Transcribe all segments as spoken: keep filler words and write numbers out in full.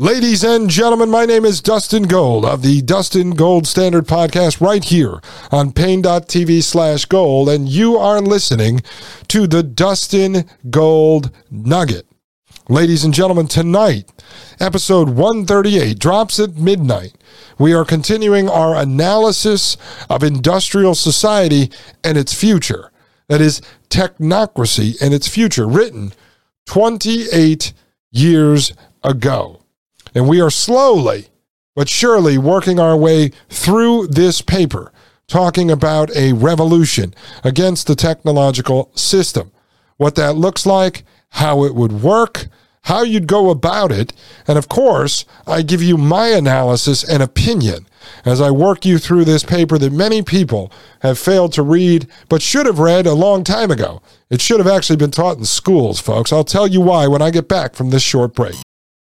Ladies and gentlemen, my name is Dustin Gold of the Dustin Gold Standard podcast right here on Paine.TV slash gold, and you are listening to the Dustin Gold Nugget. Ladies and gentlemen, tonight, episode one thirty-eight drops at midnight. We are continuing our analysis of industrial society and its future. That is, technocracy and its future, written twenty-eight years ago. And we are slowly but surely working our way through this paper, talking about a revolution against the technological system, what that looks like, how it would work, how you'd go about it, and of course, I give you my analysis and opinion as I work you through this paper that many people have failed to read, but should have read a long time ago. It should have actually been taught in schools, folks. I'll tell you why when I get back from this short break.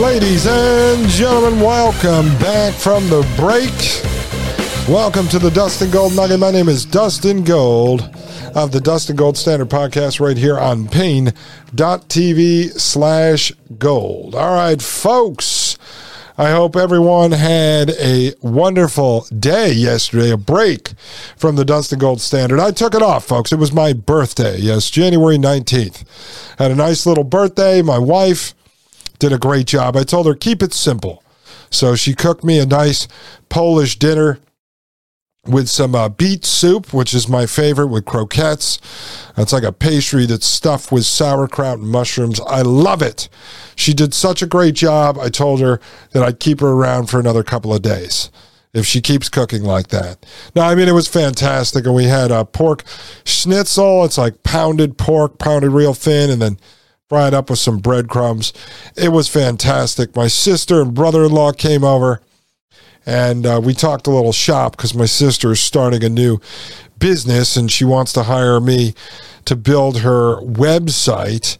Ladies and gentlemen, welcome back from the break. Welcome to the Dustin Gold Nugget. My name is Dustin Gold of the Dustin Gold Standard podcast right here on Paine.tv slash gold. All right, folks, I hope everyone had a wonderful day yesterday, a break from the Dustin Gold Standard. I took it off, folks. It was my birthday. Yes, January nineteenth. Had a nice little birthday. My wife did a great job. I told her, keep it simple. So she cooked me a nice Polish dinner with some uh, beet soup, which is my favorite, with croquettes. It's like a pastry that's stuffed with sauerkraut and mushrooms. I love it. She did such a great job. I told her that I'd keep her around for another couple of days if she keeps cooking like that. No, I mean, it was fantastic. And we had a uh, pork schnitzel. It's like pounded pork, pounded real thin, and then fried up with some breadcrumbs. It was fantastic. My sister and brother-in-law came over, and uh, we talked a little shop because my sister is starting a new business, and she wants to hire me to build her website.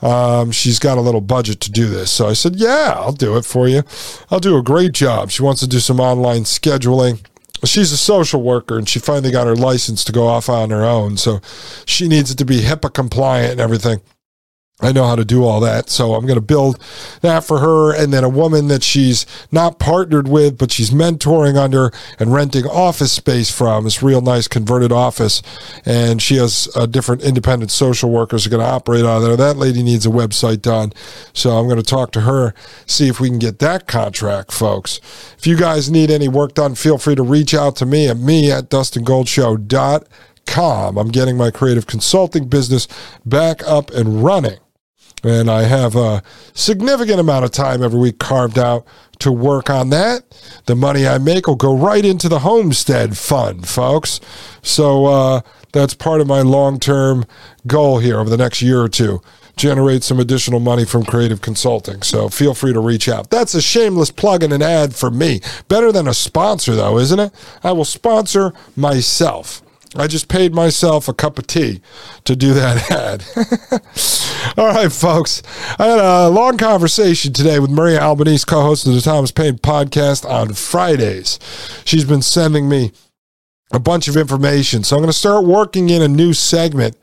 Um, she's got a little budget to do this. So I said, yeah, I'll do it for you. I'll do a great job. She wants to do some online scheduling. She's a social worker, and she finally got her license to go off on her own. So she needs it to be HIPAA compliant and everything. I know how to do all that, so I'm going to build that for her, and then a woman that she's not partnered with, but she's mentoring under and renting office space from. It's a real nice converted office, and she has uh, different independent social workers who are going to operate out of there. That lady needs a website done, so I'm going to talk to her, see if we can get that contract, folks. If you guys need any work done, feel free to reach out to me at me at dustin gold show dot com. I'm getting my creative consulting business back up and running. And I have a significant amount of time every week carved out to work on that. The money I make will go right into the homestead fund, folks. So uh, that's part of my long-term goal here over the next year or two, generate some additional money from creative consulting. So feel free to reach out. That's a shameless plug and an ad for me. Better than a sponsor, though, isn't it? I will sponsor myself. I just paid myself a cup of tea to do that ad. All right, folks. I had a long conversation today with Maria Albanese, co-host of the Thomas Paine podcast on Fridays. She's been sending me a bunch of information, so I'm going to start working in a new segment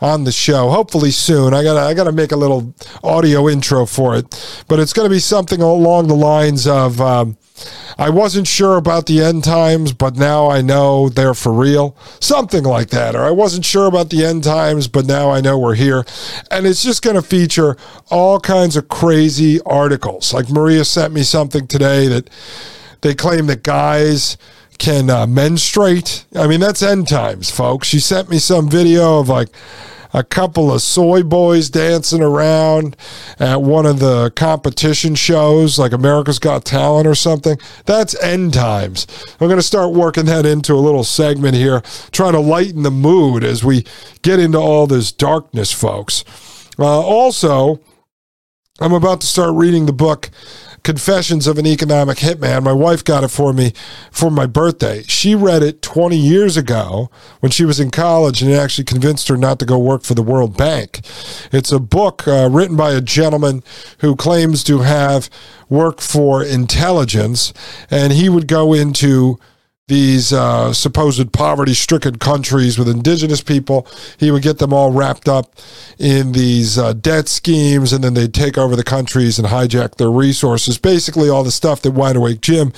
on the show, hopefully soon. I gotta I gotta make a little audio intro for it, but it's going to be something along the lines of um, I wasn't sure about the end times, but now I know they're for real, something like that, or I wasn't sure about the end times, but now I know we're here. And it's just going to feature all kinds of crazy articles. Like Maria sent me something today that they claim that guys can uh, menstruate. I mean, that's end times, folks. She sent me some video of like a couple of soy boys dancing around at one of the competition shows, like America's Got Talent or something. That's end times. I'm going to start working that into a little segment here, trying to lighten the mood as we get into all this darkness, folks. Uh, also, I'm about to start reading the book, Confessions of an Economic Hitman. My wife got it for me for my birthday. She read it twenty years ago when she was in college, and it actually convinced her not to go work for the World Bank. It's a book uh, written by a gentleman who claims to have worked for intelligence, and he would go into these uh, supposed poverty-stricken countries with indigenous people. He would get them all wrapped up in these uh, debt schemes, and then they'd take over the countries and hijack their resources. Basically, all the stuff that Wide Awake Jim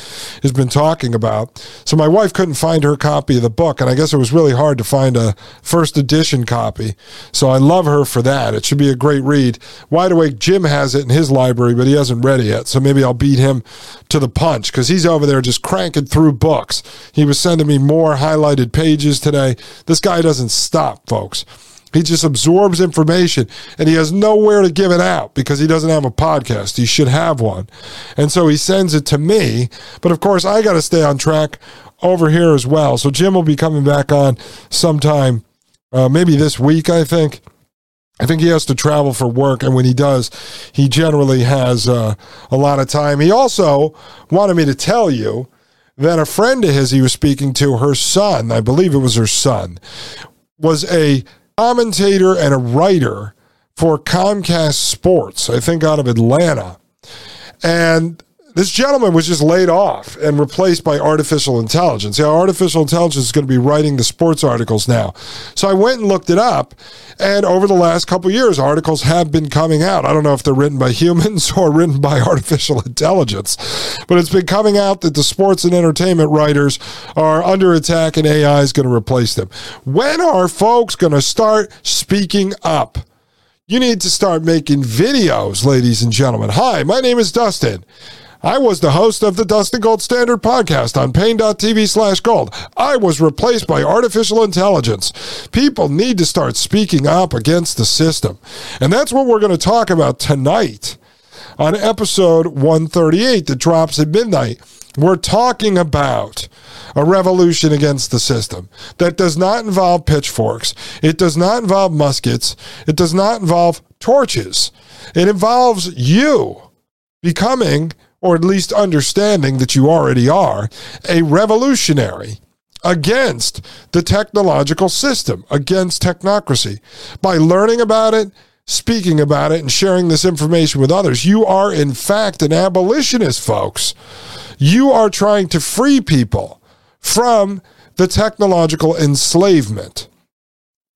has been talking about. So my wife couldn't find her copy of the book, and I guess it was really hard to find a first edition copy. So I love her for that. It should be a great read. Wide Awake Jim has it in his library, but he hasn't read it yet. So maybe I'll beat him to the punch, because he's over there just cranking through books. He was sending me more highlighted pages today. This guy doesn't stop, folks. He just absorbs information, and he has nowhere to give it out because he doesn't have a podcast. He should have one. And so he sends it to me. But, of course, I got to stay on track over here as well. So Jim will be coming back on sometime, uh, maybe this week, I think. I think he has to travel for work, and when he does, he generally has uh, a lot of time. He also wanted me to tell you that a friend of his he was speaking to, her son, I believe it was her son, was a commentator and a writer for Comcast Sports, I think out of Atlanta. And this gentleman was just laid off and replaced by artificial intelligence. Yeah, artificial intelligence is going to be writing the sports articles now. So I went and looked it up, and over the last couple of years, articles have been coming out. I don't know if they're written by humans or written by artificial intelligence, but it's been coming out that the sports and entertainment writers are under attack, and A I is going to replace them. When are folks going to start speaking up? You need to start making videos, ladies and gentlemen. Hi, my name is Dustin. I was the host of the Dustin Gold Standard podcast on Paine.TV slash gold. I was replaced by artificial intelligence. People need to start speaking up against the system. And that's what we're going to talk about tonight on episode one thirty-eight that drops at midnight. We're talking about a revolution against the system that does not involve pitchforks. It does not involve muskets. It does not involve torches. It involves you becoming, or at least understanding that you already are, a revolutionary against the technological system, against technocracy. By learning about it, speaking about it, and sharing this information with others, you are, in fact, an abolitionist, folks. You are trying to free people from the technological enslavement.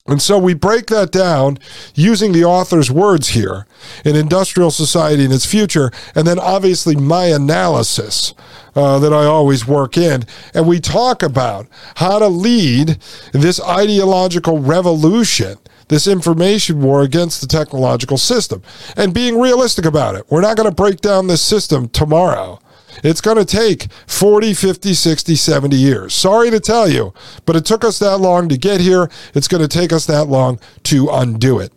And so we break that down using the author's words here in Industrial Society and Its Future, and then obviously my analysis uh, that I always work in. And we talk about how to lead this ideological revolution, this information war against the technological system, and being realistic about it. We're not going to break down this system tomorrow. It's going to take forty, fifty, sixty, seventy years. Sorry to tell you, but it took us that long to get here. It's going to take us that long to undo it.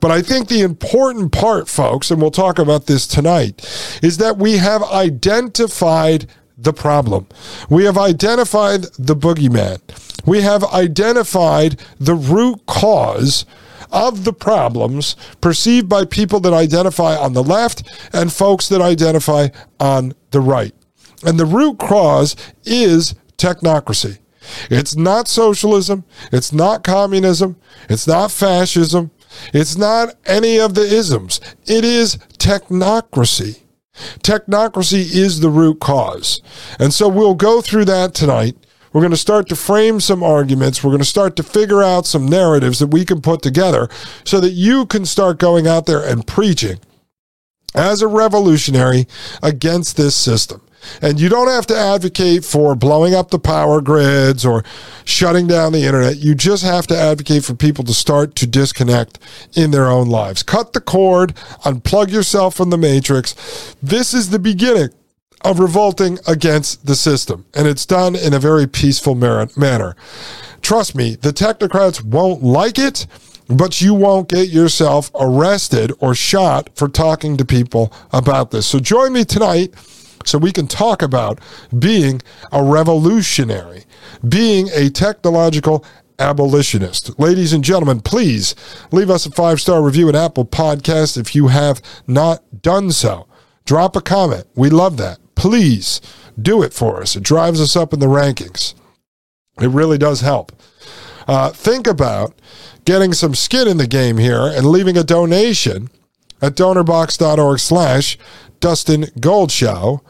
But I think the important part, folks, and we'll talk about this tonight, is that we have identified the problem. We have identified the boogeyman. We have identified the root cause of the problems perceived by people that identify on the left and folks that identify on the right. And the root cause is technocracy. It's not socialism. It's not communism. It's not fascism. It's not any of the isms. It is technocracy. Technocracy is the root cause. And so we'll go through that tonight. We're going to start to frame some arguments. We're going to start to figure out some narratives that we can put together so that you can start going out there and preaching as a revolutionary against this system. And you don't have to advocate for blowing up the power grids or shutting down the internet. You just have to advocate for people to start to disconnect in their own lives. Cut the cord, unplug yourself from the matrix. This is the beginning of revolting against the system, and it's done in a very peaceful manner. Trust me, the technocrats won't like it, but you won't get yourself arrested or shot for talking to people about this. So join me tonight so we can talk about being a revolutionary, being a technological abolitionist. Ladies and gentlemen, please leave us a five-star review at Apple Podcasts if you have not done so. Drop a comment. We love that. Please do it for us. It drives us up in the rankings. It really does help. Uh, think about getting some skin in the game here and leaving a donation at donorbox.org slash Dustin Gold Show.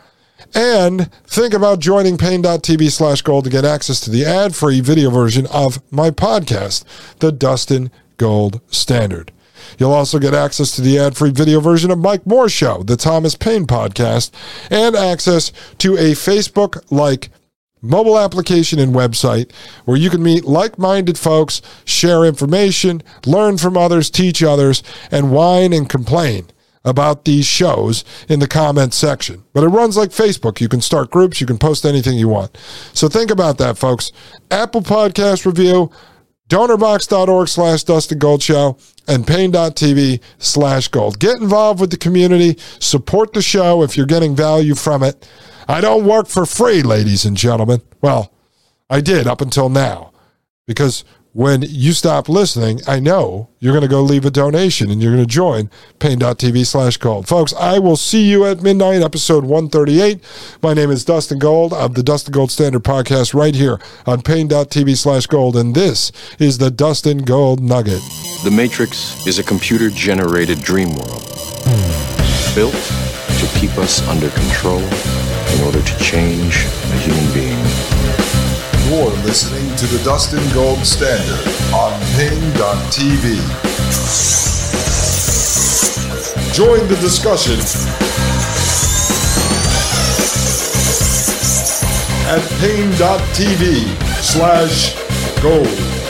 And think about joining Paine.T V slash Gold to get access to the ad-free video version of my podcast, The Dustin Gold Standard. You'll also get access to the ad-free video version of Mike Moore's show, The Thomas Paine Podcast, and access to a Facebook-like mobile application and website where you can meet like-minded folks, share information, learn from others, teach others, and whine and complain about these shows in the comment section. But it runs like Facebook. You can start groups. You can post anything you want. So think about that, folks. Apple Podcast Review, donorbox.org slash Dustin Gold Show, and Paine.T V slash Gold. Get involved with the community. Support the show if you're getting value from it. I don't work for free, ladies and gentlemen. Well, I did up until now, because when you stop listening, I know you're going to go leave a donation and you're going to join Paine.T V slash Gold. Folks, I will see you at midnight, episode one thirty-eight. My name is Dustin Gold of the Dustin Gold Standard Podcast right here on Paine.T V slash Gold, and this is the Dustin Gold Nugget. The Matrix is a computer-generated dream world built to keep us under control in order to change a human being. You're listening to the Dustin Gold Standard on Paine dot T V. Join the discussion at Paine.T V slash gold.